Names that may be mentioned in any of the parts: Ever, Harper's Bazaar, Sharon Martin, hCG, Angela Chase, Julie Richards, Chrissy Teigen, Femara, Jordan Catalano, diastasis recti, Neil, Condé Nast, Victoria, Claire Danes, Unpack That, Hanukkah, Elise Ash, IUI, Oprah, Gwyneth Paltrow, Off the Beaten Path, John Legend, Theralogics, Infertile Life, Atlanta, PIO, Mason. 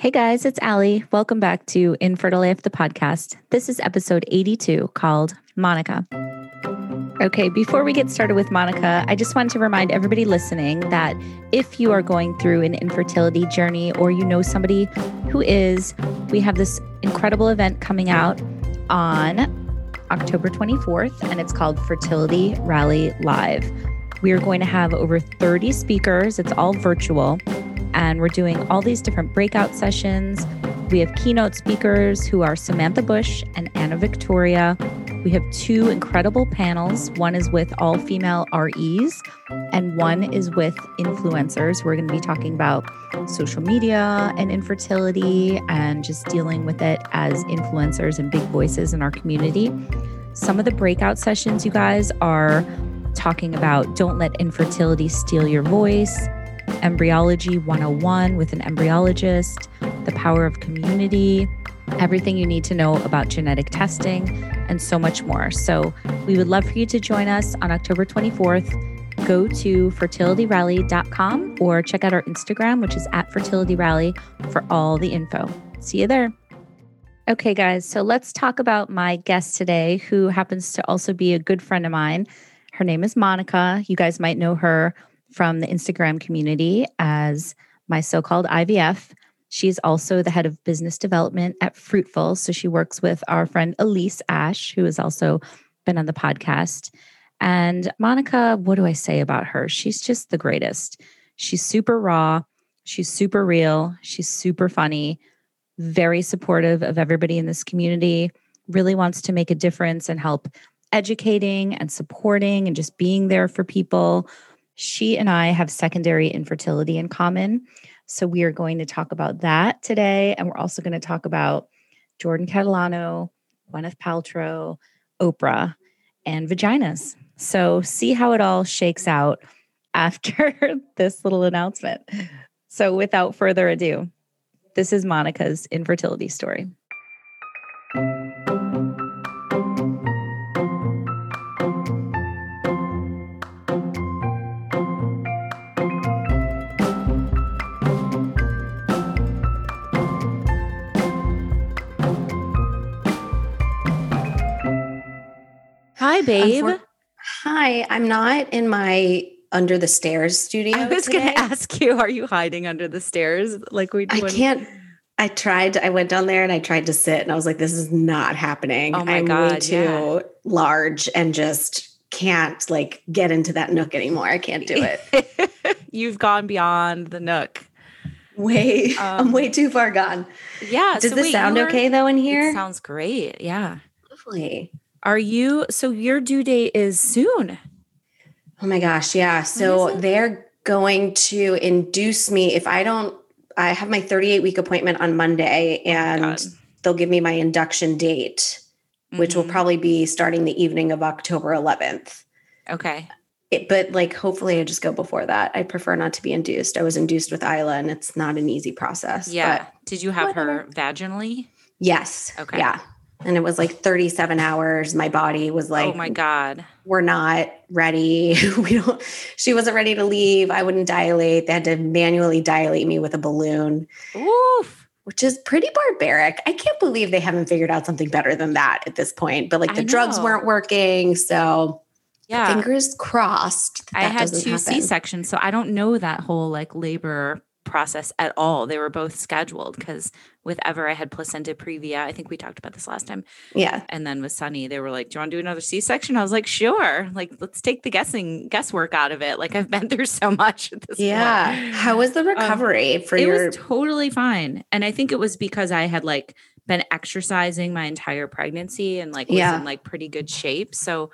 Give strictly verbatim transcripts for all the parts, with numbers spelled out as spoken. Hey guys, it's Allie. Welcome back to Infertile Life, the podcast. This is episode eighty-two called Monica. Okay, before we get started with Monica, I just want to remind everybody listening that if you are going through an infertility journey or you know somebody who is, we have this incredible event coming out on October twenty-fourth, and it's called Fertility Rally Live. We are going to have over thirty speakers. It's all virtual. And we're doing all these different breakout sessions. We have keynote speakers who are Samantha Bush and Anna Victoria. We have two incredible panels. One is with all-female R Es, and one is with influencers. We're going to be talking about social media and infertility and just dealing with it as influencers and big voices in our community. Some of the breakout sessions, you guys, are talking about don't let infertility steal your voice, Embryology one oh one with an embryologist, the power of community, everything you need to know about genetic testing, and so much more. So we would love for you to join us on October twenty-fourth. Go to fertility rally dot com or check out our Instagram, which is at Fertility Rally, for all the info. See you there. Okay, guys, so let's talk about my guest today, who happens to also be a good friend of mine. Her name is Monica. You guys might know her from the Instagram community as My So-Called I V F. She's also the head of business development at Fruitful. So she works with our friend Elise Ash, who has also been on the podcast. And Monica, what do I say about her? She's just the greatest. She's super raw. She's super real. She's super funny, very supportive of everybody in this community, really wants to make a difference and help educating and supporting and just being there for people. She and I have secondary infertility in common. So we are going to talk about that today. And we're also going to talk about Jordan Catalano, Gwyneth Paltrow, Oprah, and vaginas. So see how it all shakes out after this little announcement. So without further ado, this is Monica's infertility story. Hi, babe. Unfor- Hi, I'm not in my under the stairs studio. I was going to ask you, are you hiding under the stairs like we do? I when- can't. I tried. I went down there and I tried to sit and I was like, this is not happening. Oh my I'm God, way too yeah. large and just can't like get into that nook anymore. I can't do it. You've gone beyond the nook. Way. Um, I'm way too far gone. Yeah. Does so this wait, sound okay though in here? It sounds great. Yeah. Lovely. Are you, so your due date is soon. Oh my gosh. Yeah. So they're going to induce me. If I don't, I have my thirty-eight week appointment on Monday and God. They'll give me my induction date, mm-hmm. which will probably be starting the evening of October eleventh. Okay. It, but like, hopefully I just go before that. I prefer not to be induced. I was induced with Isla and it's not an easy process. Yeah. But Did you have whatever. her vaginally? Yes. Okay. Yeah. And it was like thirty-seven hours. My body was like, oh my God, we're not ready. we don't, she wasn't ready to leave. I wouldn't dilate. They had to manually dilate me with a balloon, Oof. which is pretty barbaric. I can't believe they haven't figured out something better than that at this point, but like the drugs weren't working. So yeah, fingers crossed. That I that had two happen. C-sections. So I don't know that whole like labor process at all. They were both scheduled because with Ever, I had placenta previa. I think we talked about this last time. Yeah. And then with Sunny, they were like, do you want to do another C-section? I was like, sure. Like, let's take the guessing guesswork out of it. Like I've been through so much at this yeah. point. Yeah. How was the recovery um, for it your- It was totally fine. And I think it was because I had like been exercising my entire pregnancy and like was yeah. in like pretty good shape. So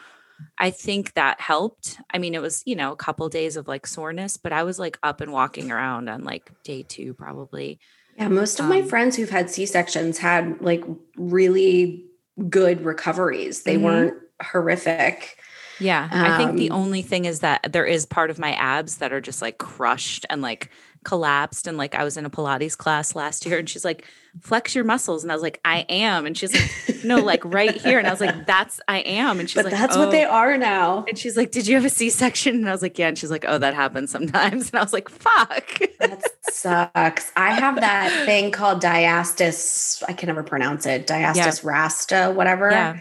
I think that helped. I mean, it was, you know, a couple of days of like soreness, but I was like up and walking around on like day two, probably. Yeah. Most of um, my friends who've had C-sections had like really good recoveries. They mm-hmm. weren't horrific. Yeah. Um, I think the only thing is that there is part of my abs that are just like crushed and like collapsed and like I was in a Pilates class last year and she's like, flex your muscles. And I was like, I am. And she's like, no, like right here. And I was like, that's, I am. And she's but like, that's oh. what they are now. And she's like, did you have a C-section? And I was like, yeah. And she's like, oh, that happens sometimes. And I was like, fuck. That sucks. I have that thing called diastasis. I can never pronounce it. Diastasis yeah. rasta, whatever. Yeah.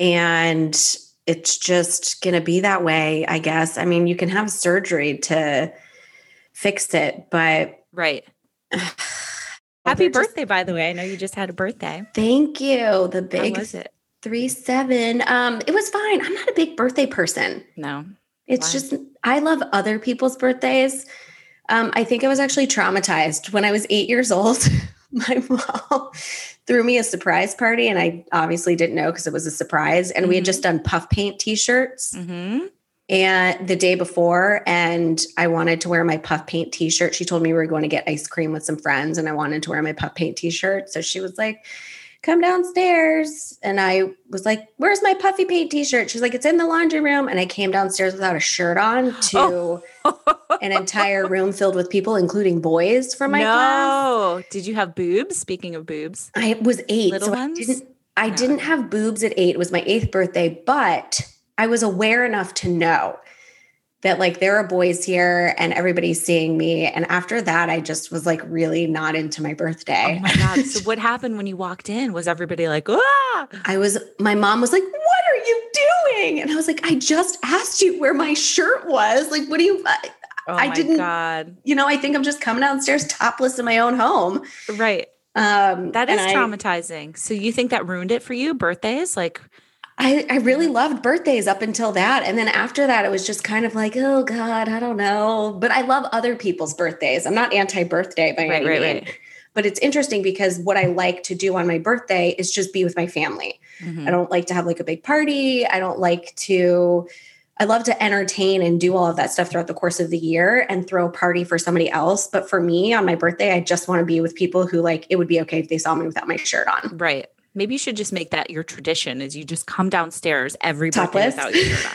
And it's just going to be that way, I guess. I mean, you can have surgery to fix it, but right. Happy birthday, just, by the way. I know you just had a birthday. Thank you. The big How was it? three seven. Um, it was fine. I'm not a big birthday person. No. It's Why? just I love other people's birthdays. Um, I think I was actually traumatized when I was eight years old. My mom threw me a surprise party, and I obviously didn't know because it was a surprise. And mm-hmm. we had just done puff paint T-shirts. Mm-hmm. And the day before, and I wanted to wear my puff paint T-shirt. She told me we were going to get ice cream with some friends, and I wanted to wear my puff paint T-shirt. So she was like, come downstairs. And I was like, where's my puffy paint T-shirt? She's like, it's in the laundry room. And I came downstairs without a shirt on to oh. an entire room filled with people, including boys from my no. class. Did you have boobs? Speaking of boobs. I was eight. Little so ones? I didn't, I no. didn't have boobs at eight. It was my eighth birthday, but I was aware enough to know that like there are boys here and everybody's seeing me. And after that, I just was like really not into my birthday. Oh my God. So what happened when you walked in? Was everybody like, ah? I was, my mom was like, what are you doing? And I was like, I just asked you where my shirt was. Like, what do you, I, oh I didn't, God. you know, I think I'm just coming downstairs topless in my own home. Right. Um, that is traumatizing. I, so you think that ruined it for you? Birthdays? Like, I, I really loved birthdays up until that. And then after that, it was just kind of like, oh God, I don't know. But I love other people's birthdays. I'm not anti-birthday by right, any right, means. Right. But it's interesting because what I like to do on my birthday is just be with my family. Mm-hmm. I don't like to have like a big party. I don't like to, I love to entertain and do all of that stuff throughout the course of the year and throw a party for somebody else. But for me on my birthday, I just want to be with people who like, it would be okay if they saw me without my shirt on. Right. Maybe you should just make that your tradition is you just come downstairs every topless. Birthday without your shirt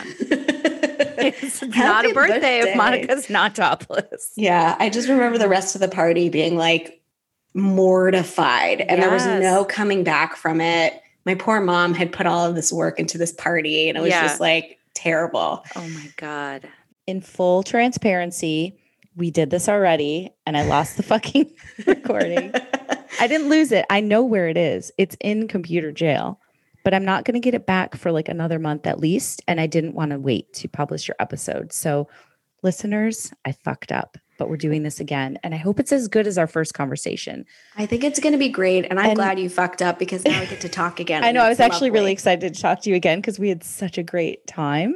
on. It's not a birthday, birthday if Monica's not topless. Yeah. I just remember the rest of the party being like mortified and yes. there was no coming back from it. My poor mom had put all of this work into this party and it was yeah. just like terrible. Oh my God. In full transparency, we did this already and I lost the fucking recording. I didn't lose it. I know where it is. It's in computer jail, but I'm not going to get it back for like another month at least. And I didn't want to wait to publish your episode. So listeners, I fucked up, but we're doing this again. And I hope it's as good as our first conversation. I think it's going to be great. And I'm and, glad you fucked up because now I get to talk again. I know. I was actually lovely. really excited to talk to you again because we had such a great time.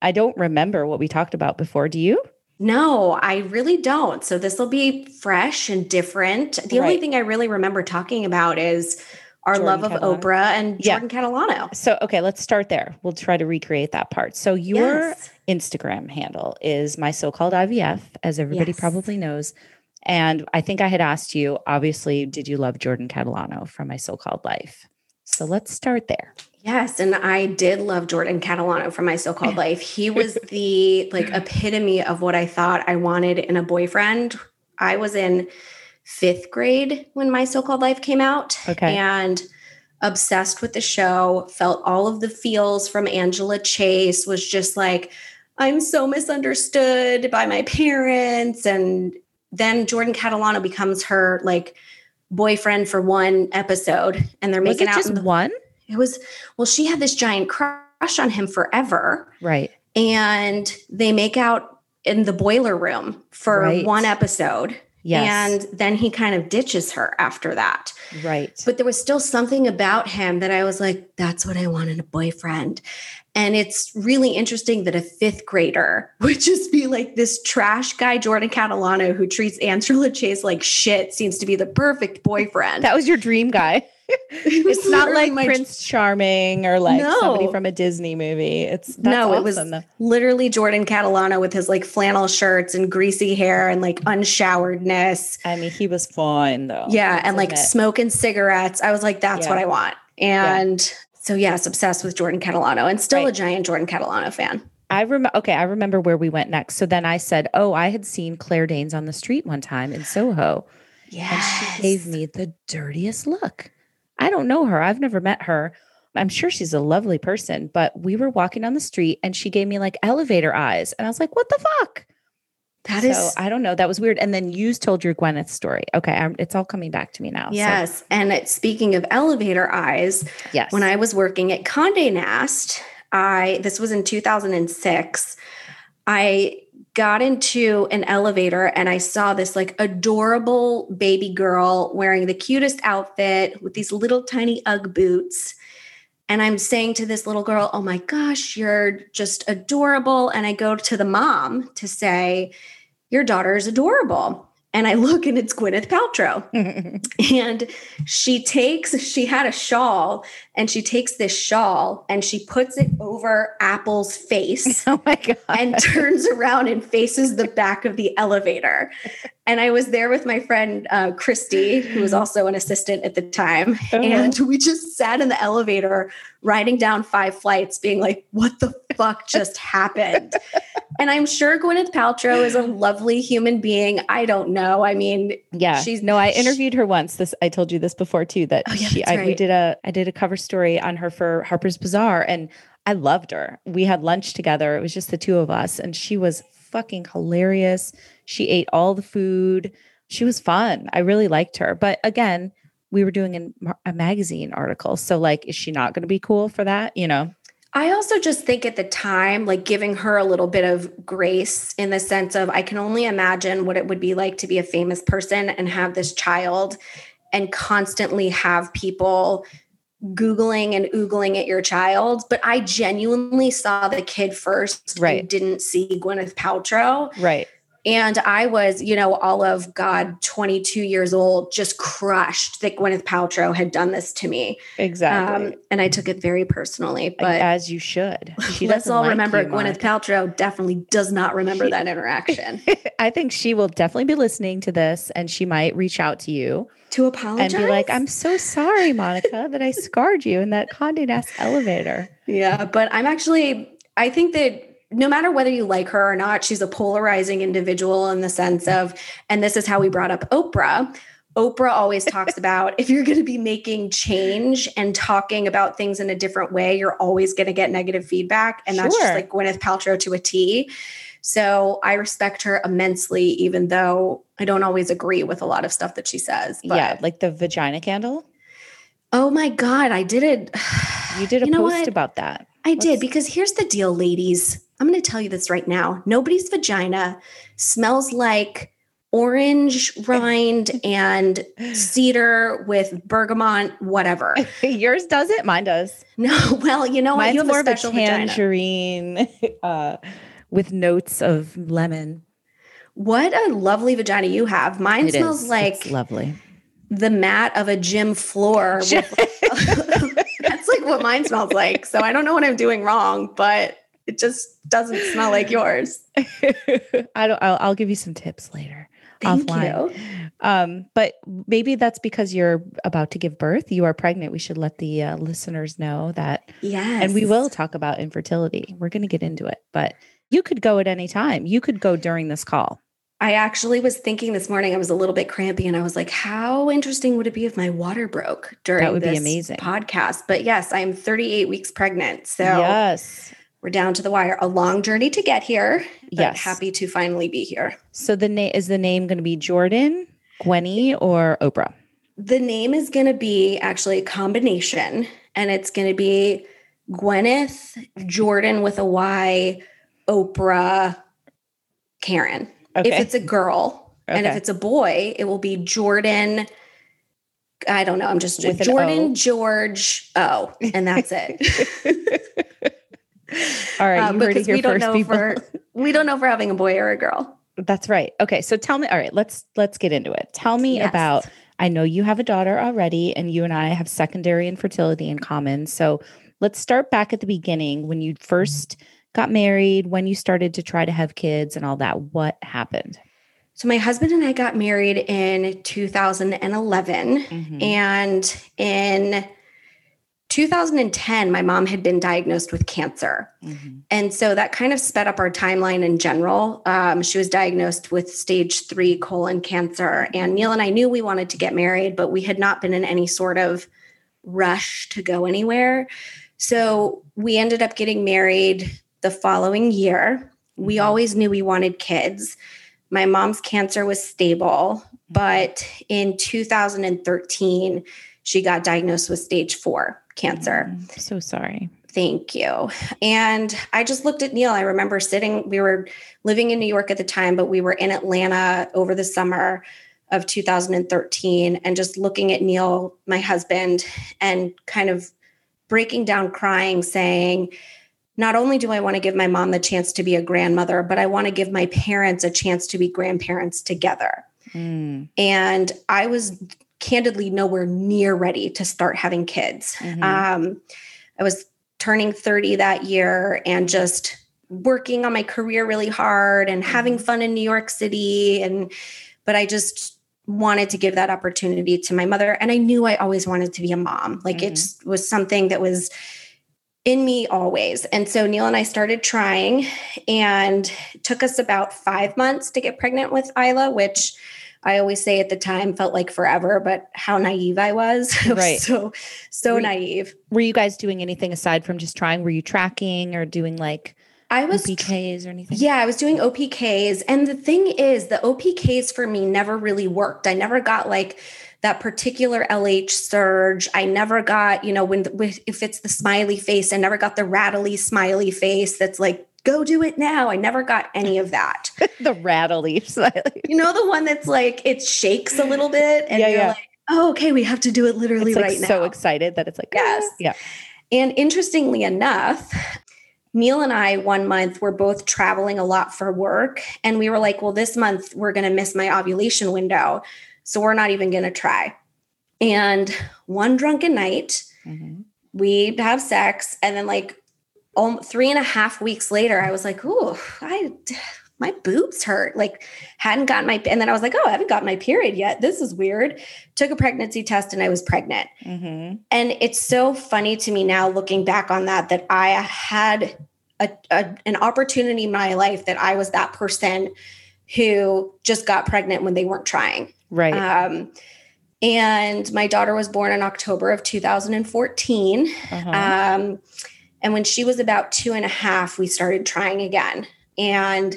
I don't remember what we talked about before. Do you? No, I really don't. So this will be fresh and different. The right. only thing I really remember talking about is our Jordan love of Catalano. Oprah and Jordan yeah. Catalano. So, okay, let's start there. We'll try to recreate that part. So your yes. Instagram handle is My So-Called I V F, as everybody yes. probably knows. And I think I had asked you, obviously, did you love Jordan Catalano from My So-Called Life? So let's start there. Yes. And I did love Jordan Catalano from My So-Called Life. He was the like epitome of what I thought I wanted in a boyfriend. I was in fifth grade when My So-Called Life came out okay. and obsessed with the show, felt all of the feels from Angela Chase, was just like, I'm so misunderstood by my parents. And then Jordan Catalano becomes her like boyfriend for one episode and they're making out. Was it just one? It was, well, she had this giant crush on him forever. Right. And they make out in the boiler room for right. one episode. Yes. And then he kind of ditches her after that. Right. But there was still something about him that I was like, that's what I want in a boyfriend. And it's really interesting that a fifth grader would just be like this trash guy, Jordan Catalano, who treats Angela Chase like shit, seems to be the perfect boyfriend. That was your dream guy. It's, it's not like Prince Charming or like no. somebody from a Disney movie. It's that's no, awesome, it was though. literally Jordan Catalano with his like flannel shirts and greasy hair and like unshoweredness. I mean, he was fine though. Yeah. Let's and like admit. smoking cigarettes. I was like, that's yeah. what I want. And yeah. so yes, obsessed with Jordan Catalano and still right. a giant Jordan Catalano fan. I remember, okay, I remember where we went next. So then I said, oh, I had seen Claire Danes on the street one time in Soho. Yes. And she gave me the dirtiest look. I don't know her. I've never met her. I'm sure she's a lovely person, but we were walking down the street and she gave me like elevator eyes. And I was like, what the fuck? That so, is, I don't know. That was weird. And then you told your Gwyneth story. Okay. I'm, it's all coming back to me now. Yes. So. And it, speaking of elevator eyes, yes. When I was working at Condé Nast, I, this was in two thousand six, I got into an elevator and I saw this like adorable baby girl wearing the cutest outfit with these little tiny Ugg boots. And I'm saying to this little girl, oh my gosh, you're just adorable. And I go to the mom to say, your daughter is adorable. And I look and it's Gwyneth Paltrow. And she takes, she had a shawl and she takes this shawl and she puts it over Apple's face. Oh my God. And turns around and faces the back of the elevator. And I was there with my friend, uh, Christy, who was also an assistant at the time. Oh. And we just sat in the elevator riding down five flights being like, what the fuck just happened? And I'm sure Gwyneth Paltrow is a lovely human being. I don't know. I mean, yeah, she's no, I interviewed her once. This, I told you this before too, that oh, yeah, she, I, right. we did a, I did a cover story on her for Harper's Bazaar and I loved her. We had lunch together. It was just the two of us and she was fucking hilarious. She ate all the food. She was fun. I really liked her. But again, we were doing an, a magazine article. So like, is she not going to be cool for that? You know? I also just think at the time, like giving her a little bit of grace in the sense of, I can only imagine what it would be like to be a famous person and have this child and constantly have people Googling and oogling at your child, but I genuinely saw the kid first. Right. And didn't see Gwyneth Paltrow. Right. And I was, you know, all of God, twenty-two years old, just crushed that Gwyneth Paltrow had done this to me. Exactly. Um, and I took it very personally, but as you should. She let's all like remember you, Gwyneth Paltrow definitely does not remember she, that interaction. I think she will definitely be listening to this and she might reach out to you to apologize and be like, I'm so sorry, Monica, that I scarred you in that Condé Nast elevator. Yeah. But I'm actually, I think that no matter whether you like her or not, she's a polarizing individual in the sense of, and this is how we brought up Oprah. Oprah always talks about if you're going to be making change and talking about things in a different way, you're always going to get negative feedback. And that's sure. Just like Gwyneth Paltrow to a T. So I respect her immensely, even though I don't always agree with a lot of stuff that she says. But yeah, like the vagina candle. Oh my God, I did it. You did a you know post what? About that. I Let's... did, because here's the deal, ladies. I'm going to tell you this right now. Nobody's vagina smells like orange rind and cedar with bergamot, whatever. Yours does it. Mine does. No. Well, you know what? You have more a special of a tangerine uh, with notes of lemon. What a lovely vagina you have. Mine it smells is. Like it's lovely. The mat of a gym floor. With, that's like what mine smells like. So I don't know what I'm doing wrong, but it just doesn't smell like yours. I don't. I'll, I'll give you some tips later. Thank offline. You. Um, but maybe that's because you're about to give birth. You are pregnant. We should let the uh, listeners know that. Yes. And we will talk about infertility. We're going to get into it. But you could go at any time. You could go during this call. I actually was thinking this morning, I was a little bit crampy and I was like, how interesting would it be if my water broke during that would this be amazing. Podcast? But yes, I'm thirty-eight weeks pregnant. So yes. We're down to the wire, a long journey to get here, but yes. Happy to finally be here. So the na- is the name going to be Jordan, Gwenny, or Oprah? The name is going to be actually a combination, and it's going to be Gwyneth, Jordan with a Y, Oprah, Karen. Okay. If it's a girl, okay. And if it's a boy, it will be Jordan, I don't know, I'm just with Jordan, George, O, and that's it. All right. You uh, heard it here we don't first, know people. For, we don't know if we're having a boy or a girl. That's right. Okay. So tell me, all right, let's, let's get into it. Tell me yes. about, I know you have a daughter already and you and I have secondary infertility in common. So let's start back at the beginning when you first got married, when you started to try to have kids and all that, what happened? So my husband and I got married in two thousand eleven mm-hmm. and in two thousand ten, my mom had been diagnosed with cancer. Mm-hmm. And so that kind of sped up our timeline in general. Um, she was diagnosed with stage three colon cancer. And Neil and I knew we wanted to get married, but we had not been in any sort of rush to go anywhere. So we ended up getting married the following year. We always knew we wanted kids. My mom's cancer was stable, but in two thousand thirteen, she got diagnosed with stage four cancer. I'm so sorry. Thank you. And I just looked at Neil. I remember sitting, we were living in New York at the time, but we were in Atlanta over the summer of two thousand thirteen, and just looking at Neil, my husband, and kind of breaking down, crying, saying, not only do I want to give my mom the chance to be a grandmother, but I want to give my parents a chance to be grandparents together. Mm. And I was candidly nowhere near ready to start having kids. Mm-hmm. Um, I was turning thirty that year and just working on my career really hard and having fun in New York City. And, but I just wanted to give that opportunity to my mother. And I knew I always wanted to be a mom. Like mm-hmm. it was something that was in me always. And so Neil and I started trying, and it took us about five months to get pregnant with Isla, which I always say at the time felt like forever, but how naive I was. Right. was so, so were, naive. Were you guys doing anything aside from just trying? Were you tracking or doing like I was, O P Ks or anything? Yeah, I was doing O P Ks. And the thing is, the O P Ks for me never really worked. I never got like that particular L H surge. I never got, you know, when, if it's the smiley face, I never got the rattly smiley face that's like, go do it now. I never got any of that. The rattly smiley. You know, the one that's like, it shakes a little bit and yeah, you're yeah. like, oh, okay, we have to do it literally it's right like now. So excited that it's like, yes. Oh, yeah. And interestingly enough, Neil and I, one month, were both traveling a lot for work. And we were like, well, this month we're going to miss my ovulation window, so we're not even going to try. And one drunken night, mm-hmm. we have sex. And then like all, three and a half weeks later, I was like, ooh, I, my boobs hurt. Like hadn't gotten my, and then I was like, oh, I haven't gotten my period yet. This is weird. Took a pregnancy test and I was pregnant. Mm-hmm. And it's so funny to me now looking back on that, that I had a, a, an opportunity in my life that I was that person who just got pregnant when they weren't trying. Right. Um, and my daughter was born in October of two thousand fourteen. Uh-huh. Um, and when she was about two and a half, we started trying again and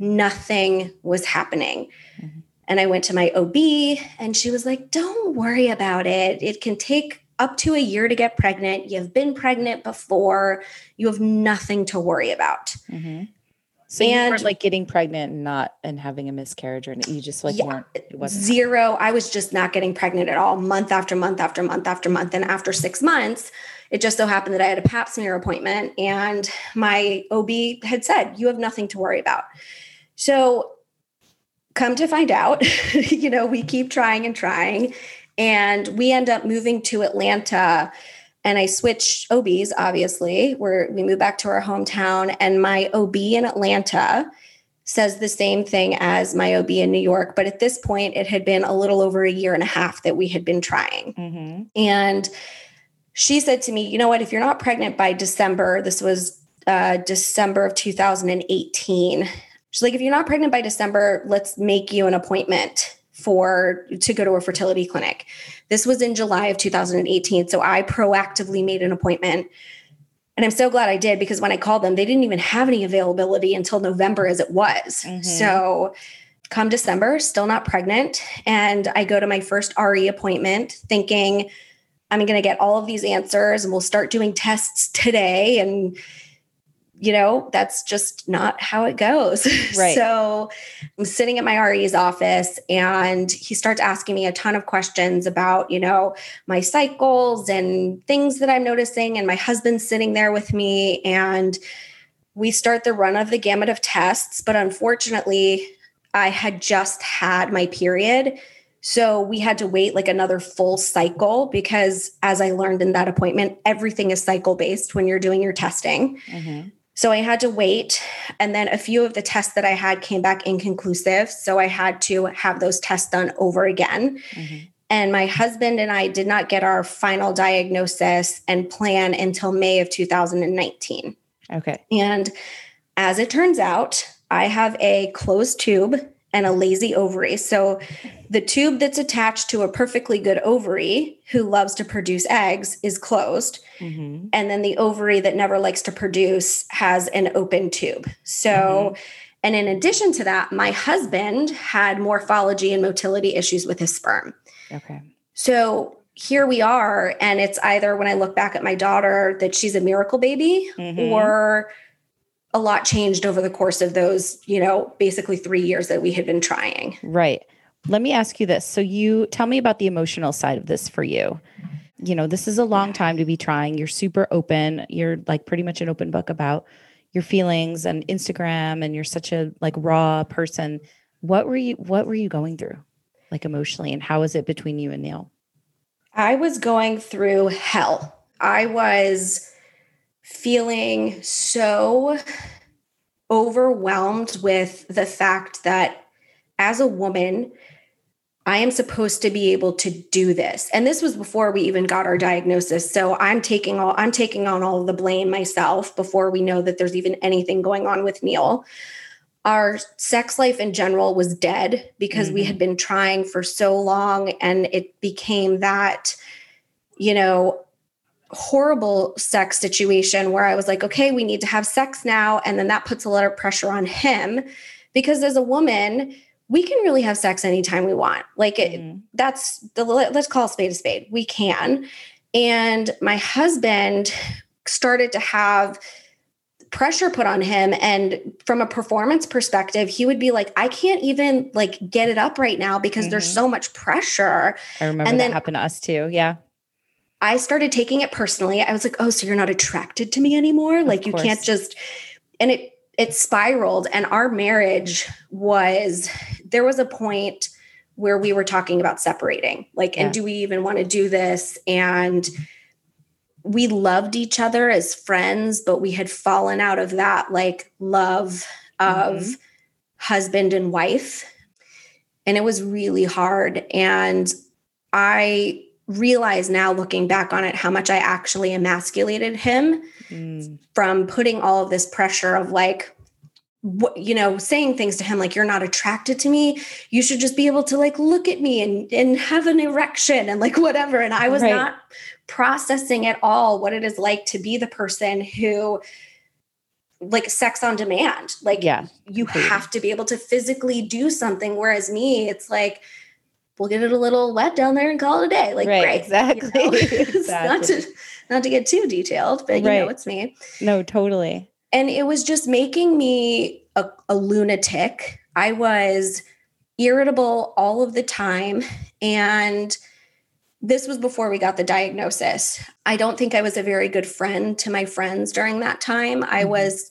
nothing was happening. Mm-hmm. And I went to my O B and she was like, don't worry about it. It can take up to a year to get pregnant. You've been pregnant before. You have nothing to worry about. Mm-hmm. So and, you weren't like getting pregnant and not and having a miscarriage or anything. You just like yeah, weren't, it wasn't zero. I was just not getting pregnant at all, month after month after month after month. And after six months, it just so happened that I had a pap smear appointment and my O B had said, you have nothing to worry about. So come to find out, you know, we keep trying and trying, and we end up moving to Atlanta. And I switched O Bs, obviously, where we moved back to our hometown. And my O B in Atlanta says the same thing as my O B in New York. But at this point, it had been a little over a year and a half that we had been trying. Mm-hmm. And she said to me, you know what, if you're not pregnant by December, this was uh, December of two thousand eighteen. She's like, if you're not pregnant by December, let's make you an appointment for to go to a fertility clinic. This was in July of two thousand eighteen. So I proactively made an appointment. And I'm so glad I did, because when I called them, they didn't even have any availability until November as it was. Mm-hmm. So come December, still not pregnant. And I go to my first R E appointment thinking I'm going to get all of these answers and we'll start doing tests today. And you know, that's just not how it goes. Right. So I'm sitting at my R E's office and he starts asking me a ton of questions about, you know, my cycles and things that I'm noticing. And my husband's sitting there with me and we start the run of the gamut of tests. But unfortunately, I had just had my period. So we had to wait like another full cycle because, as I learned in that appointment, everything is cycle based when you're doing your testing. Mm-hmm. So I had to wait. And then a few of the tests that I had came back inconclusive. So I had to have those tests done over again. Mm-hmm. And my husband and I did not get our final diagnosis and plan until May of two thousand nineteen. Okay. And as it turns out, I have a closed tube and a lazy ovary. So the tube that's attached to a perfectly good ovary who loves to produce eggs is closed. Mm-hmm. And then the ovary that never likes to produce has an open tube. So, mm-hmm. and in addition to that, my husband had morphology and motility issues with his sperm. Okay. So here we are. And it's either when I look back at my daughter that she's a miracle baby, mm-hmm. or a lot changed over the course of those, you know, basically three years that we had been trying. Right. Let me ask you this. So you tell me about the emotional side of this for you. You know, this is a long yeah. time to be trying. You're super open. You're like pretty much an open book about your feelings and Instagram, and you're such a like raw person. What were you, what were you going through? Like emotionally, and how is it between you and Neil? I was going through hell. I was feeling so overwhelmed with the fact that as a woman, I am supposed to be able to do this. And this was before we even got our diagnosis. So I'm taking all, I'm taking on all the blame myself before we know that there's even anything going on with Neil. Our sex life in general was dead because mm-hmm. we had been trying for so long, and it became that, you know, horrible sex situation where I was like, okay, we need to have sex now. And then that puts a lot of pressure on him because as a woman, we can really have sex anytime we want. Like it, mm-hmm. that's the, let's call a spade a spade. We can. And my husband started to have pressure put on him. And from a performance perspective, he would be like, I can't even like get it up right now because mm-hmm. there's so much pressure. I remember and that happened to us too. Yeah. I started taking it personally. I was like, oh, so you're not attracted to me anymore? Of like you course. Can't just, and it, it spiraled. And our marriage was, there was a point where we were talking about separating, like, yeah. and do we even want to do this? And we loved each other as friends, but we had fallen out of that like love of mm-hmm. husband and wife. And it was really hard. And I realize now looking back on it, how much I actually emasculated him mm. from putting all of this pressure of like, what, you know, saying things to him, like, you're not attracted to me. You should just be able to like, look at me and, and have an erection and like, whatever. And I was right. not processing at all what it is like to be the person who like sex on demand, like yeah, you completely. Have to be able to physically do something. Whereas me, it's like, we'll get it a little wet down there and call it a day. Like, right. Great. Exactly. You know? Exactly. Not to, not to get too detailed, but you right. know, it's me. No, totally. And it was just making me a, a lunatic. I was irritable all of the time. And this was before we got the diagnosis. I don't think I was a very good friend to my friends during that time. Mm-hmm. I was,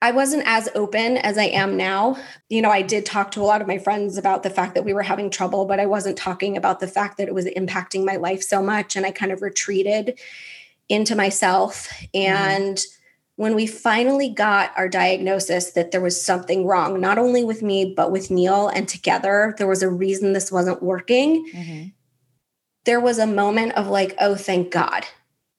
I wasn't as open as I am now. You know, I did talk to a lot of my friends about the fact that we were having trouble, but I wasn't talking about the fact that it was impacting my life so much. And I kind of retreated into myself. And mm-hmm. when we finally got our diagnosis that there was something wrong, not only with me, but with Neil and together, there was a reason this wasn't working. Mm-hmm. There was a moment of like, oh, thank God.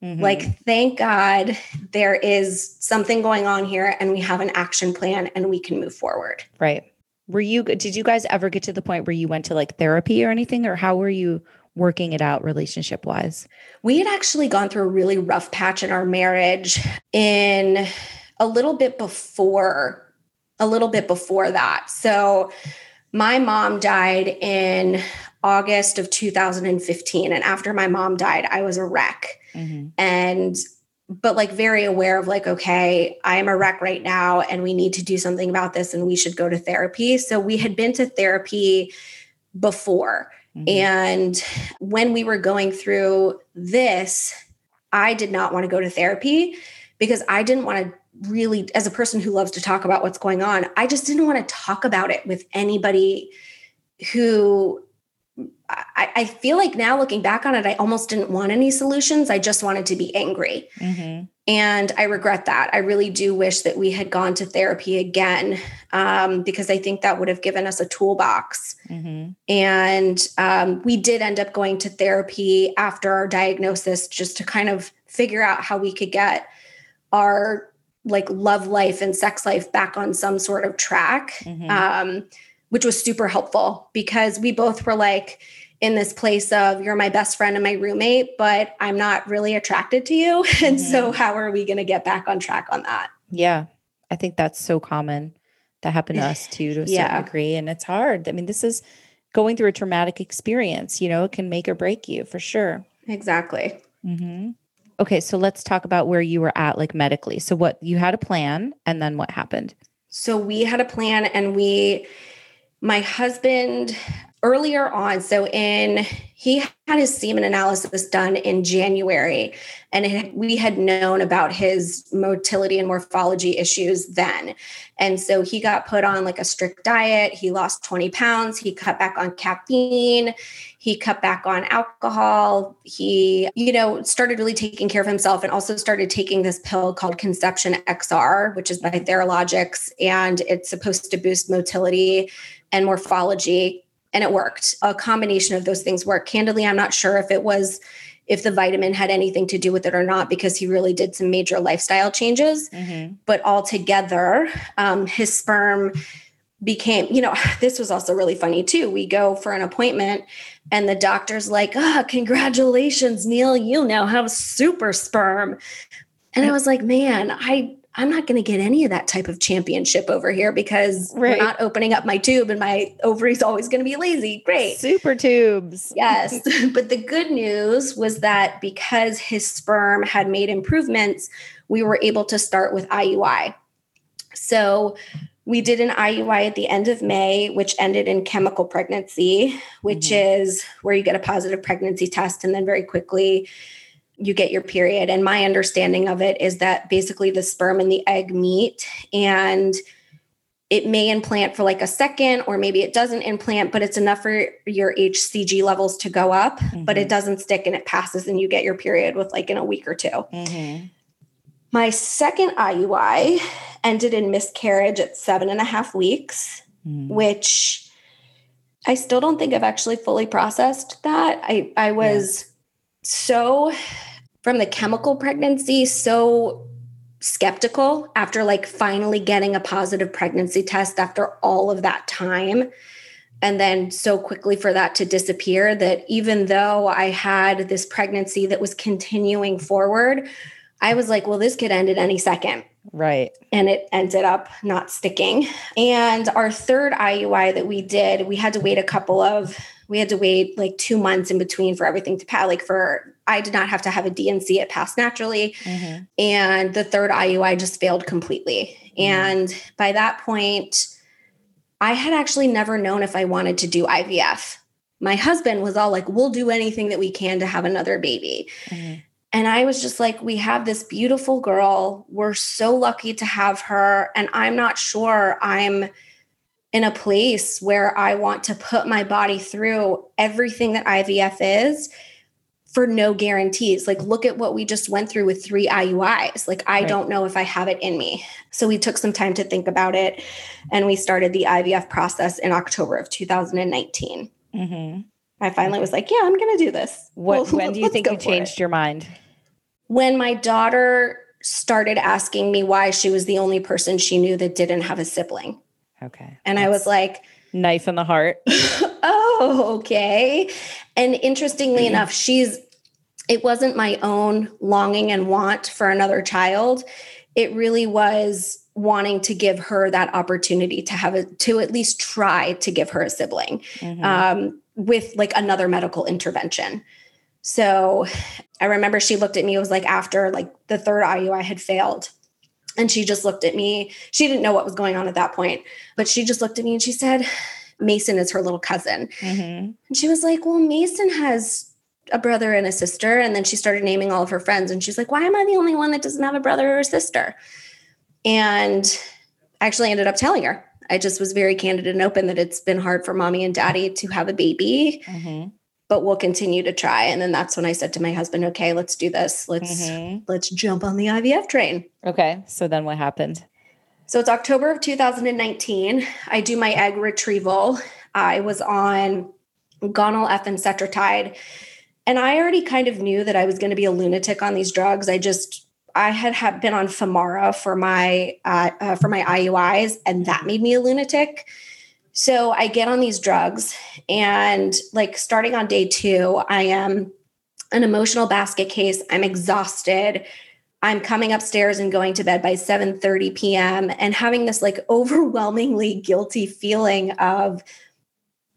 Mm-hmm. Like, thank God there is something going on here and we have an action plan and we can move forward. Right. Were you, did you guys ever get to the point where you went to like therapy or anything, or how were you working it out relationship wise? We had actually gone through a really rough patch in our marriage in a little bit before, a little bit before that. So my mom died in August of two thousand fifteen. And after my mom died, I was a wreck. Mm-hmm. And, but like very aware of like, okay, I'm a wreck right now and we need to do something about this and we should go to therapy. So we had been to therapy before. Mm-hmm. And when we were going through this, I did not want to go to therapy because I didn't want to really, as a person who loves to talk about what's going on, I just didn't want to talk about it with anybody who I, I feel like now looking back on it, I almost didn't want any solutions. I just wanted to be angry. Mm-hmm. And I regret that. I really do wish that we had gone to therapy again, um, because I think that would have given us a toolbox. Mm-hmm. And um, we did end up going to therapy after our diagnosis just to kind of figure out how we could get our like love life and sex life back on some sort of track. Mm-hmm. Um, which was super helpful because we both were like in this place of you're my best friend and my roommate, but I'm not really attracted to you. Mm-hmm. And so how are we going to get back on track on that? Yeah. I think that's so common. That happened to us too, to a yeah. certain degree. And it's hard. I mean, this is going through a traumatic experience, you know, it can make or break you for sure. Exactly. Mm-hmm. Okay. So let's talk about where you were at, like medically. So what you had a plan and then what happened? So we had a plan and we, my husband earlier on, so in, he had his semen analysis done in January and it, we had known about his motility and morphology issues then. And so he got put on like a strict diet. He lost twenty pounds. He cut back on caffeine. He cut back on alcohol. He, you know, started really taking care of himself and also started taking this pill called Conception X R, which is by Theralogics, and it's supposed to boost motility and morphology. And it worked. A combination of those things worked. Candidly, I'm not sure if it was, if the vitamin had anything to do with it or not, because he really did some major lifestyle changes. Mm-hmm. But altogether, um, his sperm became, you know, this was also really funny too. We go for an appointment and the doctor's like, ah, oh, congratulations, Neil, you now have super sperm. And I was like, man, I, I'm not going to get any of that type of championship over here because right. we're not opening up my tube and my ovary's always going to be lazy. Great. Super tubes. Yes. But the good news was that because his sperm had made improvements, we were able to start with I U I. So we did an I U I at the end of May, which ended in chemical pregnancy, which mm-hmm. is where you get a positive pregnancy test and then very quickly you get your period. And my understanding of it is that basically the sperm and the egg meet and it may implant for like a second, or maybe it doesn't implant, but it's enough for your H C G levels to go up, mm-hmm. but it doesn't stick and it passes and you get your period with like in a week or two. Mm-hmm. My second I U I ended in miscarriage at seven and a half weeks, mm-hmm. which I still don't think I've actually fully processed that. I, I was... Yeah. So from the chemical pregnancy, so skeptical after like finally getting a positive pregnancy test after all of that time. And then so quickly for that to disappear that even though I had this pregnancy that was continuing forward, I was like, well, this could end at any second. Right. And it ended up not sticking. And our third I U I that we did, we had to wait a couple of We had to wait like two months in between for everything to pass. Like for, I did not have to have a D and C. It passed naturally. Mm-hmm. And the third I U I just failed completely. Mm-hmm. And by that point, I had actually never known if I wanted to do I V F. My husband was all like, we'll do anything that we can to have another baby. Mm-hmm. And I was just like, we have this beautiful girl. We're so lucky to have her. And I'm not sure I'm in a place where I want to put my body through everything that I V F is for no guarantees. Like, look at what we just went through with three I U Is. Like, I right. don't know if I have it in me. So we took some time to think about it and we started the I V F process in October of two thousand nineteen. Mm-hmm. I finally was like, yeah, I'm going to do this. What, well, when do you think you changed it. your mind? When my daughter started asking me why she was the only person she knew that didn't have a sibling. Okay. And that's I was like, knife in the heart. Oh, okay. And interestingly mm-hmm. enough, she's, it wasn't my own longing and want for another child. It really was wanting to give her that opportunity to have a, to at least try to give her a sibling mm-hmm. um, with like another medical intervention. So I remember she looked at me, it was like after like the third I U I had failed. And she just looked at me. She didn't know what was going on at that point, but she just looked at me and she said, Mason is her little cousin. Mm-hmm. And she was like, well, Mason has a brother and a sister. And then she started naming all of her friends. And she's like, why am I the only one that doesn't have a brother or a sister? And I actually ended up telling her. I just was very candid and open that it's been hard for mommy and daddy to have a baby, mm-hmm. but we'll continue to try. And then that's when I said to my husband, okay, let's do this. Let's, mm-hmm. let's jump on the I V F train. Okay. So then what happened? So it's October of two thousand nineteen. I do my egg retrieval. I was on Gonal-F and Cetrotide. And I already kind of knew that I was going to be a lunatic on these drugs. I just, I had, had been on Femara for my, uh, uh, for my I U Is, and that made me a lunatic. So I get on these drugs, and like starting on day two, I am an emotional basket case. I'm exhausted. I'm coming upstairs and going to bed by seven thirty p.m. and having this like overwhelmingly guilty feeling of,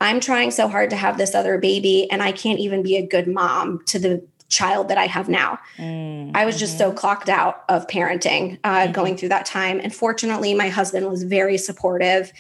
I'm trying so hard to have this other baby, and I can't even be a good mom to the child that I have now. Mm-hmm. I was just so clocked out of parenting, uh, mm-hmm. going through that time. And fortunately, my husband was very supportive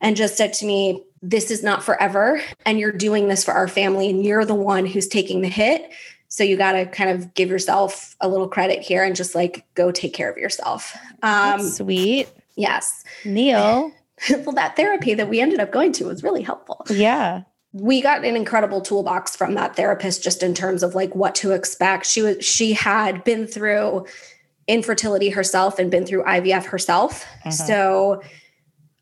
and just said to me, this is not forever, and you're doing this for our family, and you're the one who's taking the hit. So you got to kind of give yourself a little credit here and just like, go take care of yourself. Um, That's sweet. Yes. Neil. Well, that therapy that we ended up going to was really helpful. Yeah. We got an incredible toolbox from that therapist, just in terms of like what to expect. She was, she had been through infertility herself and been through I V F herself. Mm-hmm. So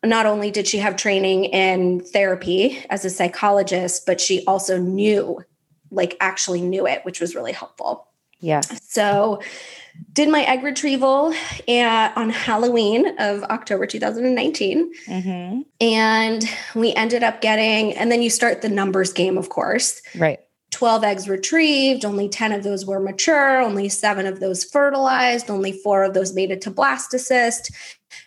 not only did she have training in therapy as a psychologist, but she also knew, like actually knew it, which was really helpful. Yeah. So did my egg retrieval uh, on Halloween of October two thousand nineteen. Mm-hmm. And we ended up getting, and then you start the numbers game, of course. Right. twelve eggs retrieved, only ten of those were mature, only seven of those fertilized, only four of those made it to blastocyst.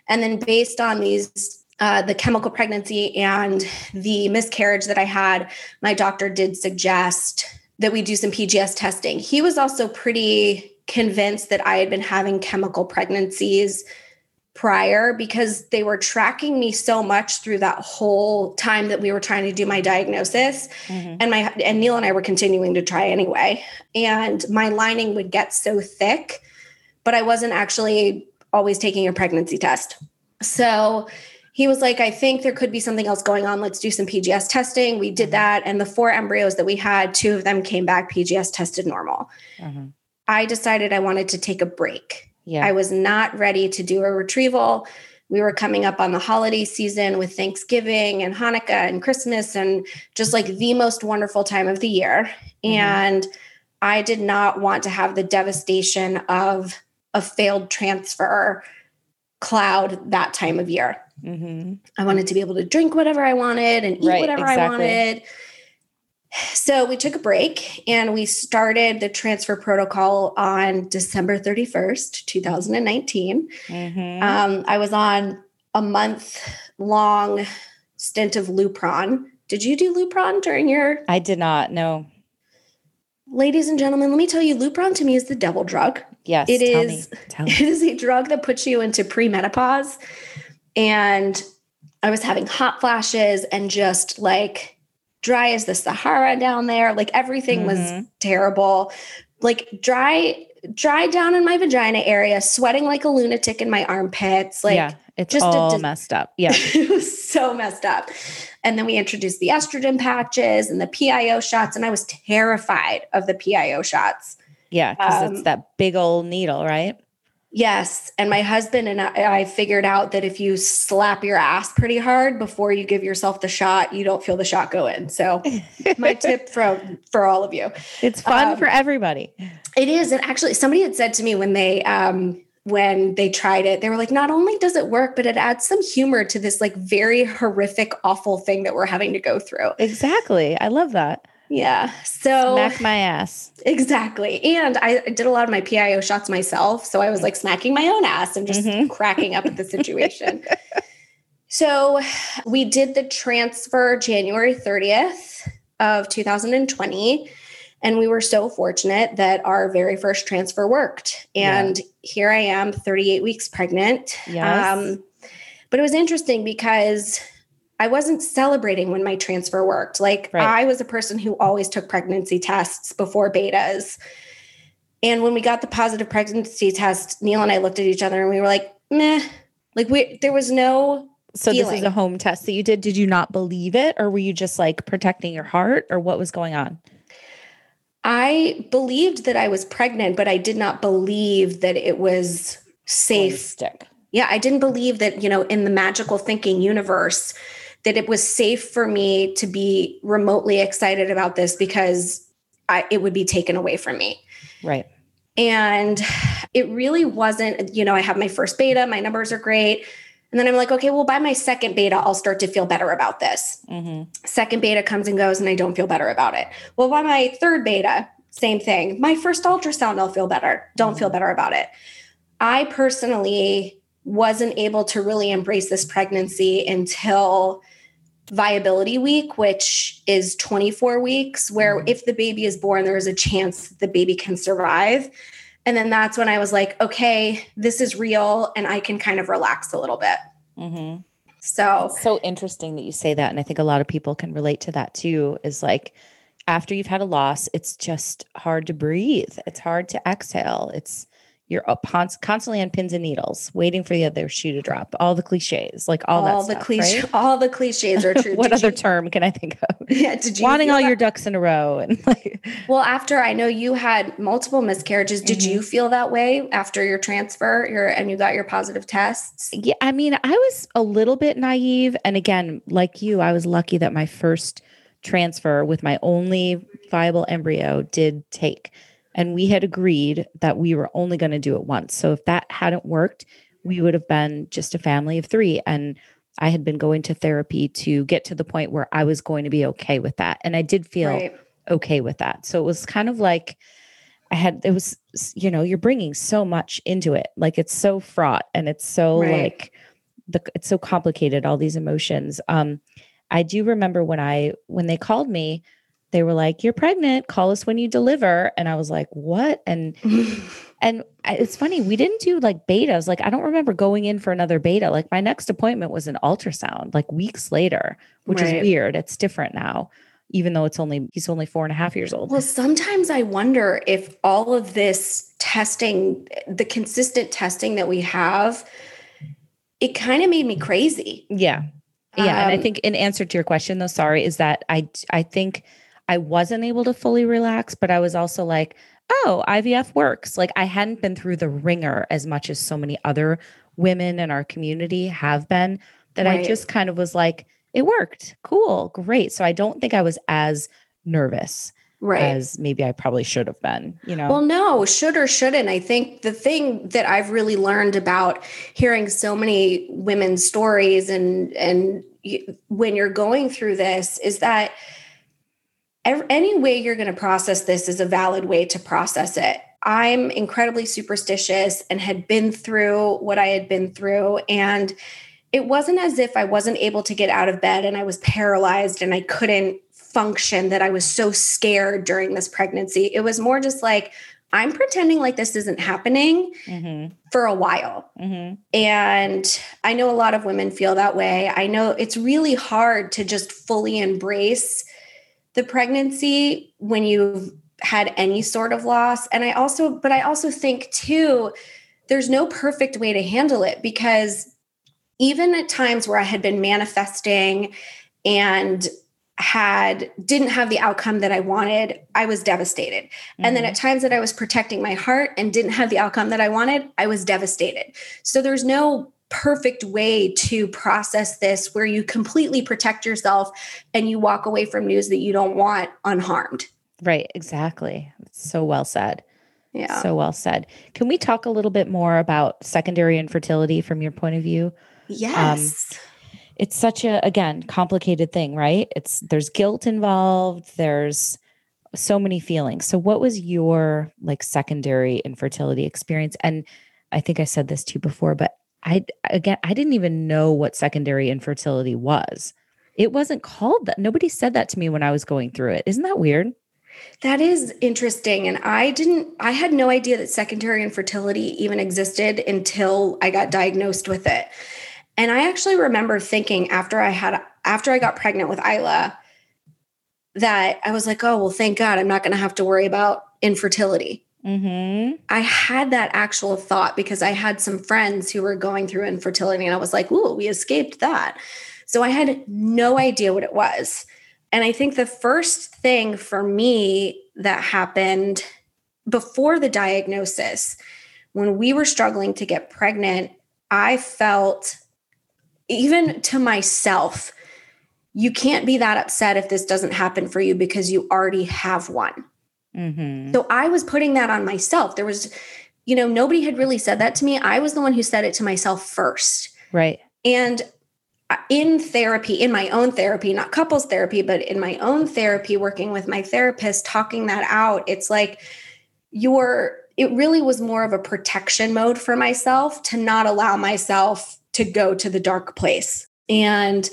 And then based on these, uh, the chemical pregnancy and the miscarriage that I had, my doctor did suggest that we do some P G S testing. He was also pretty convinced that I had been having chemical pregnancies prior, because they were tracking me so much through that whole time that we were trying to do my diagnosis. Mm-hmm. And my and Neil and I were continuing to try anyway. And my lining would get so thick, but I wasn't actually always taking a pregnancy test. So he was like, I think there could be something else going on. Let's do some P G S testing. We did mm-hmm. that. And the four embryos that we had, two of them came back P G S tested normal. Mm-hmm. I decided I wanted to take a break. Yeah. I was not ready to do a retrieval. We were coming up on the holiday season with Thanksgiving and Hanukkah and Christmas and just like the most wonderful time of the year. Mm-hmm. And I did not want to have the devastation of a failed transfer cloud that time of year. Mm-hmm. I wanted to be able to drink whatever I wanted and eat right, whatever exactly. I wanted. So we took a break, and we started the transfer protocol on December thirty-first, two thousand nineteen. Mm-hmm. Um, I was on a month long stint of Lupron. Did you do Lupron during your? I did not. No. Ladies and gentlemen, let me tell you, Lupron to me is the devil drug. Yes. It tell is. Me. Tell it me. Is a drug that puts you into premenopause. And I was having hot flashes and just like dry as the Sahara down there. Like everything mm-hmm. was terrible, like dry, dry down in my vagina area, sweating like a lunatic in my armpits. Like yeah, it's just all a dis- messed up. Yeah. It was so messed up. And then we introduced the estrogen patches and the P I O shots. And I was terrified of the P I O shots. Yeah. Cause um, it's that big old needle, right? Yes. And my husband and I, I figured out that if you slap your ass pretty hard before you give yourself the shot, you don't feel the shot go in. So my tip from, for all of you. It's fun um, for everybody. It is. And actually somebody had said to me when they, um, when they tried it, they were like, not only does it work, but it adds some humor to this like very horrific, awful thing that we're having to go through. Exactly. I love that. Yeah. So smack my ass. Exactly. And I did a lot of my P I O shots myself. So I was like smacking my own ass and just mm-hmm. cracking up at the situation. So we did the transfer January thirtieth of two thousand twenty. And we were so fortunate that our very first transfer worked. And yeah. here I am thirty-eight weeks pregnant. Yes. Um, but it was interesting because I wasn't celebrating when my transfer worked. Like right. I was a person who always took pregnancy tests before betas. And when we got the positive pregnancy test, Neil and I looked at each other and we were like, meh, like we, there was no So feeling. This is a home test that you did. Did you not believe it, or were you just like protecting your heart, or what was going on? I believed that I was pregnant, but I did not believe that it was safe. Yeah. I didn't believe that, you know, in the magical thinking universe, that it was safe for me to be remotely excited about this because I, it would be taken away from me. Right. And it really wasn't, you know, I have my first beta, my numbers are great. And then I'm like, okay, well, by my second beta, I'll start to feel better about this. Mm-hmm. Second beta comes and goes and I don't feel better about it. Well, by my third beta, same thing. My first ultrasound, I'll feel better. Don't mm-hmm. feel better about it. I personally wasn't able to really embrace this pregnancy until viability week, which is twenty-four weeks, where mm-hmm. if the baby is born, there is a chance that the baby can survive. And then that's when I was like, okay, this is real. And I can kind of relax a little bit. Mm-hmm. So, it's so interesting that you say that. And I think a lot of people can relate to that too, is like, after you've had a loss, it's just hard to breathe. It's hard to exhale. It's you're up, constantly on pins and needles, waiting for the other shoe to drop. All the cliches, like all, all that the stuff, cliche, right? All the cliches are true. What did other you, term can I think of? Yeah, did you wanting all that? Your ducks in a row? And like, well, after I know you had multiple miscarriages, did mm-hmm. you feel that way after your transfer? Your and you got your positive tests? Yeah, I mean, I was a little bit naive, and again, like you, I was lucky that my first transfer with my only viable embryo did take. And we had agreed that we were only going to do it once. So if that hadn't worked, we would have been just a family of three. And I had been going to therapy to get to the point where I was going to be okay with that. And I did feel right. okay with that. So it was kind of like I had, it was, you know, you're bringing so much into it. Like it's so fraught and it's so right. like, the, it's so complicated, all these emotions. Um, I do remember when I, when they called me, they were like, you're pregnant, call us when you deliver. And I was like, what? And, and it's funny, we didn't do like betas. Like, I don't remember going in for another beta. Like my next appointment was an ultrasound like weeks later, which right. is weird. It's different now, even though it's only, he's only four and a half years old. Well, sometimes I wonder if all of this testing, the consistent testing that we have, it kind of made me crazy. Yeah. Yeah. Um, and I think in answer to your question though, sorry, is that I, I think I wasn't able to fully relax, but I was also like, oh, I V F works. Like I hadn't been through the ringer as much as so many other women in our community have been that right. I just kind of was like, it worked. Cool. Great. So I don't think I was as nervous right. as maybe I probably should have been, you know? Well, no, should or shouldn't. I think the thing that I've really learned about hearing so many women's stories and, and you, when you're going through this is that any way you're going to process this is a valid way to process it. I'm incredibly superstitious and had been through what I had been through. And it wasn't as if I wasn't able to get out of bed and I was paralyzed and I couldn't function, that I was so scared during this pregnancy. It was more just like, I'm pretending like this isn't happening mm-hmm. for a while. Mm-hmm. And I know a lot of women feel that way. I know it's really hard to just fully embrace the pregnancy when you've had any sort of loss. And I also, but I also think too, there's no perfect way to handle it because even at times where I had been manifesting and had, didn't have the outcome that I wanted, I was devastated. Mm-hmm. And then at times that I was protecting my heart and didn't have the outcome that I wanted, I was devastated. So there's no perfect way to process this where you completely protect yourself and you walk away from news that you don't want unharmed. Right. Exactly. So well said. Yeah. So well said. Can we talk a little bit more about secondary infertility from your point of view? Yes. Um, it's such a, again, complicated thing, right? It's there's guilt involved. There's so many feelings. So what was your like secondary infertility experience? And I think I said this to you before, but I, again, I didn't even know what secondary infertility was. It wasn't called that. Nobody said that to me when I was going through it. Isn't that weird? That is interesting. And I didn't, I had no idea that secondary infertility even existed until I got diagnosed with it. And I actually remember thinking after I had, after I got pregnant with Isla, that I was like, oh, well, thank God I'm not going to have to worry about infertility. Mm-hmm. I had that actual thought because I had some friends who were going through infertility and I was like, ooh, we escaped that. So I had no idea what it was. And I think the first thing for me that happened before the diagnosis, when we were struggling to get pregnant, I felt, even to myself, you can't be that upset if this doesn't happen for you because you already have one. Mm-hmm. So I was putting that on myself. There was, you know, nobody had really said that to me. I was the one who said it to myself first. Right. And in therapy, in my own therapy, not couples therapy, but in my own therapy, working with my therapist, talking that out, it's like your, it really was more of a protection mode for myself to not allow myself to go to the dark place. And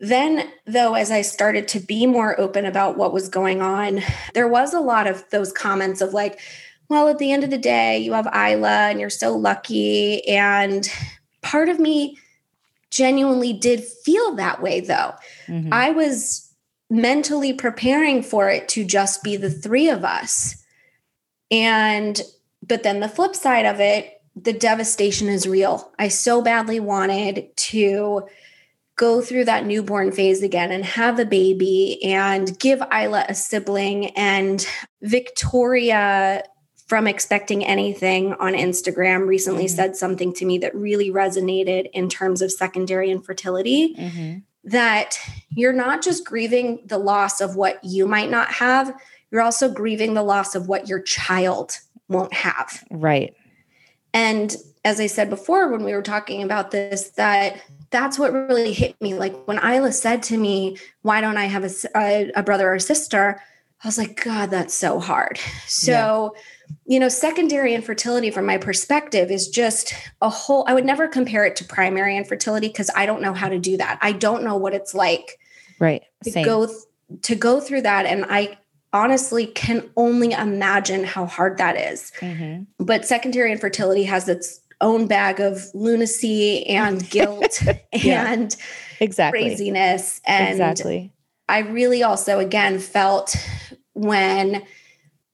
then though, as I started to be more open about what was going on, there was a lot of those comments of like, well, at the end of the day, you have Isla and you're so lucky. And part of me genuinely did feel that way though. Mm-hmm. I was mentally preparing for it to just be the three of us. And, but then the flip side of it, the devastation is real. I so badly wanted to go through that newborn phase again and have a baby and give Isla a sibling. And Victoria from Expecting Anything on Instagram recently mm-hmm. said something to me that really resonated in terms of secondary infertility, mm-hmm. that you're not just grieving the loss of what you might not have, you're also grieving the loss of what your child won't have. Right. And as I said before, when we were talking about this, that that's what really hit me. Like when Isla said to me, why don't I have a, a, a brother or a sister? I was like, God, that's so hard. So, yeah. you know, secondary infertility from my perspective is just a whole, I would never compare it to primary infertility because I don't know how to do that. I don't know what it's like right. to Same. go th- to go through that. And I honestly can only imagine how hard that is. Mm-hmm. But secondary infertility has its own bag of lunacy and guilt yeah. and exactly. craziness. And exactly. I really also, again, felt when,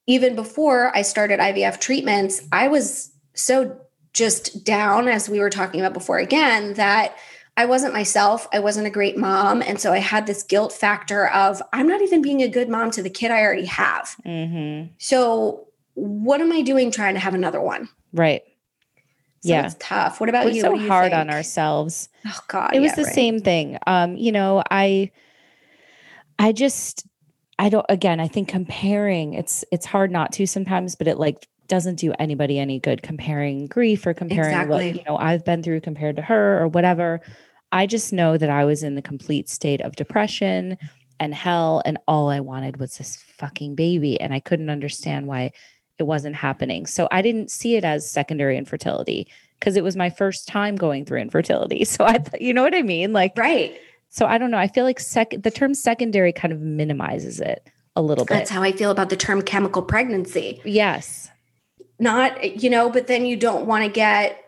even before I started I V F treatments, I was so just down, as we were talking about before again, that I wasn't myself. I wasn't a great mom. And so I had this guilt factor of, I'm not even being a good mom to the kid I already have. Mm-hmm. So what am I doing trying to have another one? Right. So yeah. It's tough. What about We're you? We're so you hard think? on ourselves. Oh God. It was yeah, the right. same thing. Um, you know, I, I just, I don't, again, I think comparing it's, it's hard not to sometimes, but it like doesn't do anybody any good comparing grief or comparing exactly. what, you know, I've been through compared to her or whatever. I just know that I was in the complete state of depression and hell. And all I wanted was this fucking baby. And I couldn't understand why it wasn't happening. So I didn't see it as secondary infertility because it was my first time going through infertility. So I, th- you know what I mean? Like, right. So I don't know. I feel like sec- the term secondary kind of minimizes it a little bit. That's how I feel about the term chemical pregnancy. Yes. Not, you know, but then you don't want to get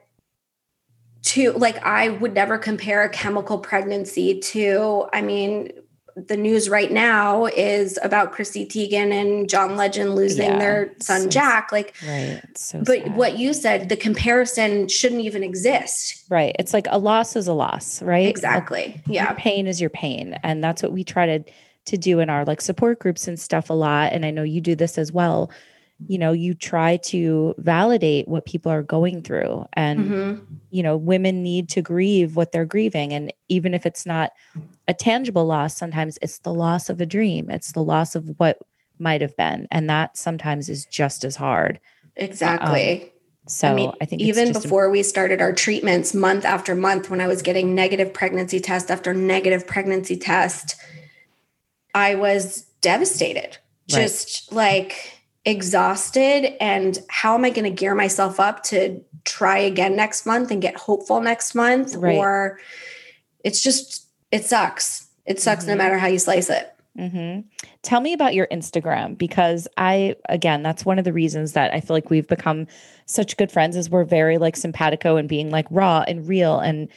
to, like, I would never compare a chemical pregnancy to, I mean, the news right now is about Chrissy Teigen and John Legend losing yeah, their son, so, Jack. Like, right, so but sad. What you said, the comparison shouldn't even exist. Right. It's like a loss is a loss, right? Exactly. Like, yeah. Your pain is your pain. And that's what we try to, to do in our like support groups and stuff a lot. And I know you do this as well. You know, you try to validate what people are going through and, mm-hmm. you know, women need to grieve what they're grieving. And even if it's not a tangible loss, sometimes it's the loss of a dream. It's the loss of what might've been. And that sometimes is just as hard. Exactly. Um, so I, mean, I think even before a- we started our treatments month after month, when I was getting negative pregnancy test after negative pregnancy test, I was devastated, right. just like exhausted. And how am I going to gear myself up to try again next month and get hopeful next month? Right. Or it's just, it sucks. It sucks mm-hmm. no matter how you slice it. Mm-hmm. Tell me about your Instagram, because I, again, that's one of the reasons that I feel like we've become such good friends is we're very like simpatico and being like raw and real. And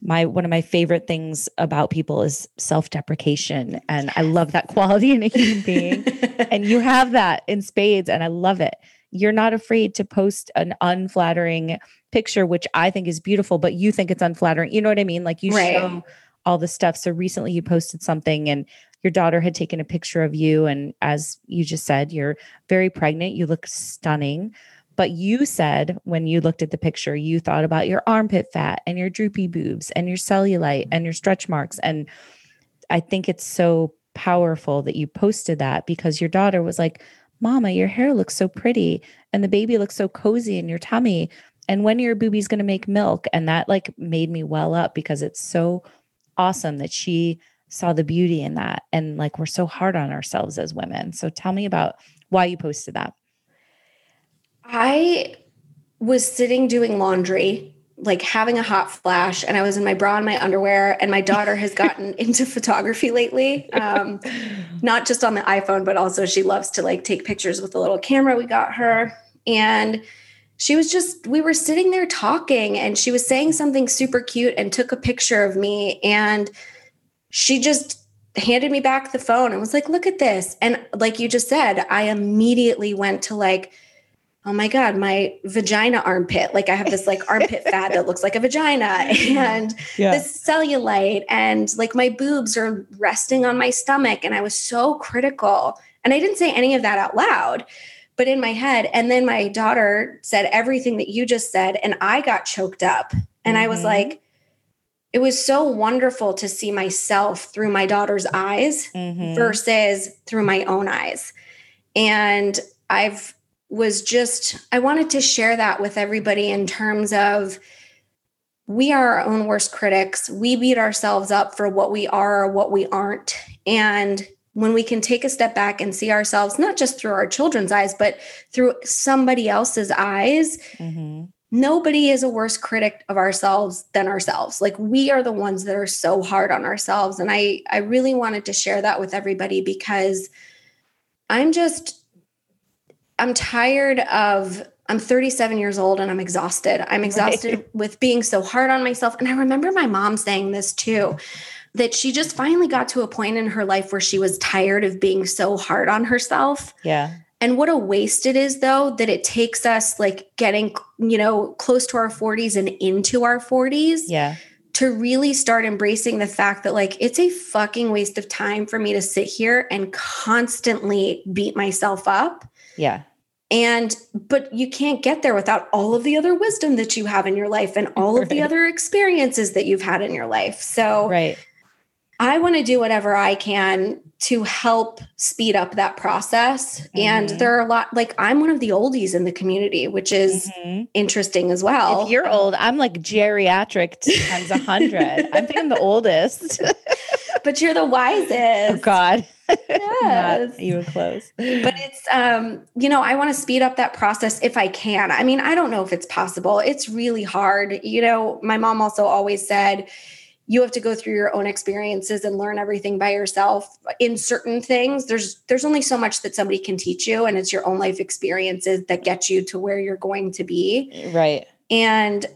my, one of my favorite things about people is self-deprecation. And I love that quality in a human being. And you have that in spades and I love it. you're not afraid to post an unflattering picture, which I think is beautiful, but you think it's unflattering. You know what I mean? Like you right. show all the stuff. So recently you posted something and your daughter had taken a picture of you. And as you just said, you're very pregnant. You look stunning. But you said when you looked at the picture, you thought about your armpit fat and your droopy boobs and your cellulite and your stretch marks. And I think it's so powerful that you posted that because your daughter was like, Mama, your hair looks so pretty and the baby looks so cozy in your tummy. And when are your boobies going to make milk? And that like made me well up because it's so awesome that she saw the beauty in that. And like, we're so hard on ourselves as women. So tell me about why you posted that. I was sitting doing laundry, like having a hot flash, and I was in my bra and my underwear, and my daughter has gotten into photography lately. Um, not just on the iPhone, but also she loves to like take pictures with the little camera we got her. And she was just, we were sitting there talking and she was saying something super cute and took a picture of me. And she just handed me back the phone and was like, look at this. And like you just said, I immediately went to like, oh my God, my vagina armpit. Like I have this like armpit fat that looks like a vagina and yeah. this cellulite and like my boobs are resting on my stomach. And I was so critical. And I didn't say any of that out loud, but in my head. And then my daughter said everything that you just said. And I got choked up and mm-hmm. I was like, it was so wonderful to see myself through my daughter's eyes mm-hmm. versus through my own eyes. And I've, was just, I wanted to share that with everybody in terms of we are our own worst critics. We beat ourselves up for what we are or what we aren't. And when we can take a step back and see ourselves, not just through our children's eyes, but through somebody else's eyes, mm-hmm. nobody is a worse critic of ourselves than ourselves. Like we are the ones that are so hard on ourselves. And I, I really wanted to share that with everybody because I'm just, I'm tired of, I'm thirty-seven years old and I'm exhausted. I'm exhausted right. with being so hard on myself. And I remember my mom saying this too, that she just finally got to a point in her life where she was tired of being so hard on herself. Yeah. And what a waste it is though, that it takes us like getting, you know, close to our forties and into our forties. Yeah. To really start embracing the fact that like, it's a fucking waste of time for me to sit here and constantly beat myself up. Yeah. And, but you can't get there without all of the other wisdom that you have in your life and all of right. the other experiences that you've had in your life. So right. I want to do whatever I can to help speed up that process. Mm-hmm. And there are a lot, like I'm one of the oldies in the community, which is mm-hmm. interesting as well. If you're old, I'm like geriatric times a hundred. I think I'm the oldest. But you're the wisest. Oh God. Yes. Not even close. But it's, um, you know, I want to speed up that process if I can. I mean, I don't know if it's possible. It's really hard. You know, my mom also always said, you have to go through your own experiences and learn everything by yourself in certain things. There's, there's only so much that somebody can teach you. And it's your own life experiences that get you to where you're going to be. Right. And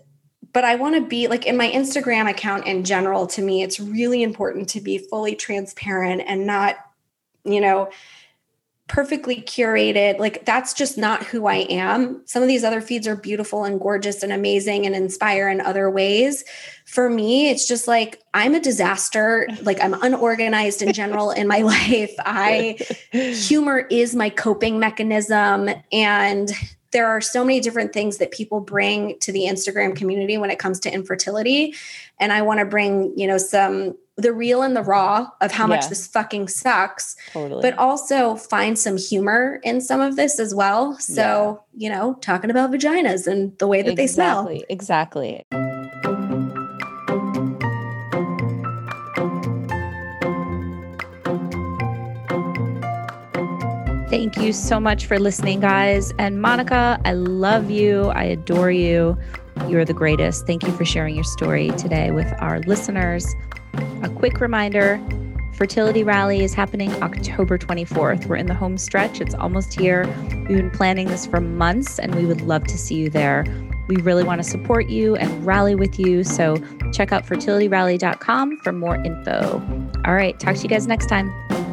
but I want to be like in my Instagram account in general, to me, it's really important to be fully transparent and not, you know, perfectly curated. Like that's just not who I am. Some of these other feeds are beautiful and gorgeous and amazing and inspire in other ways. For me, it's just like, I'm a disaster. Like I'm unorganized in general in my life. I humor is my coping mechanism. And there are so many different things that people bring to the Instagram community when it comes to infertility. And I want to bring, you know, some, the real and the raw of how yeah. much this fucking sucks, totally. But also find some humor in some of this as well. So, yeah. you know, talking about vaginas and the way that exactly. they smell. Exactly. Thank you so much for listening, guys. And Monica, I love you. I adore you. You're the greatest. Thank you for sharing your story today with our listeners. A quick reminder, Fertility Rally is happening October twenty-fourth. We're in the home stretch. It's almost here. We've been planning this for months, and we would love to see you there. We really want to support you and rally with you. So check out fertility rally dot com for more info. All right. Talk to you guys next time.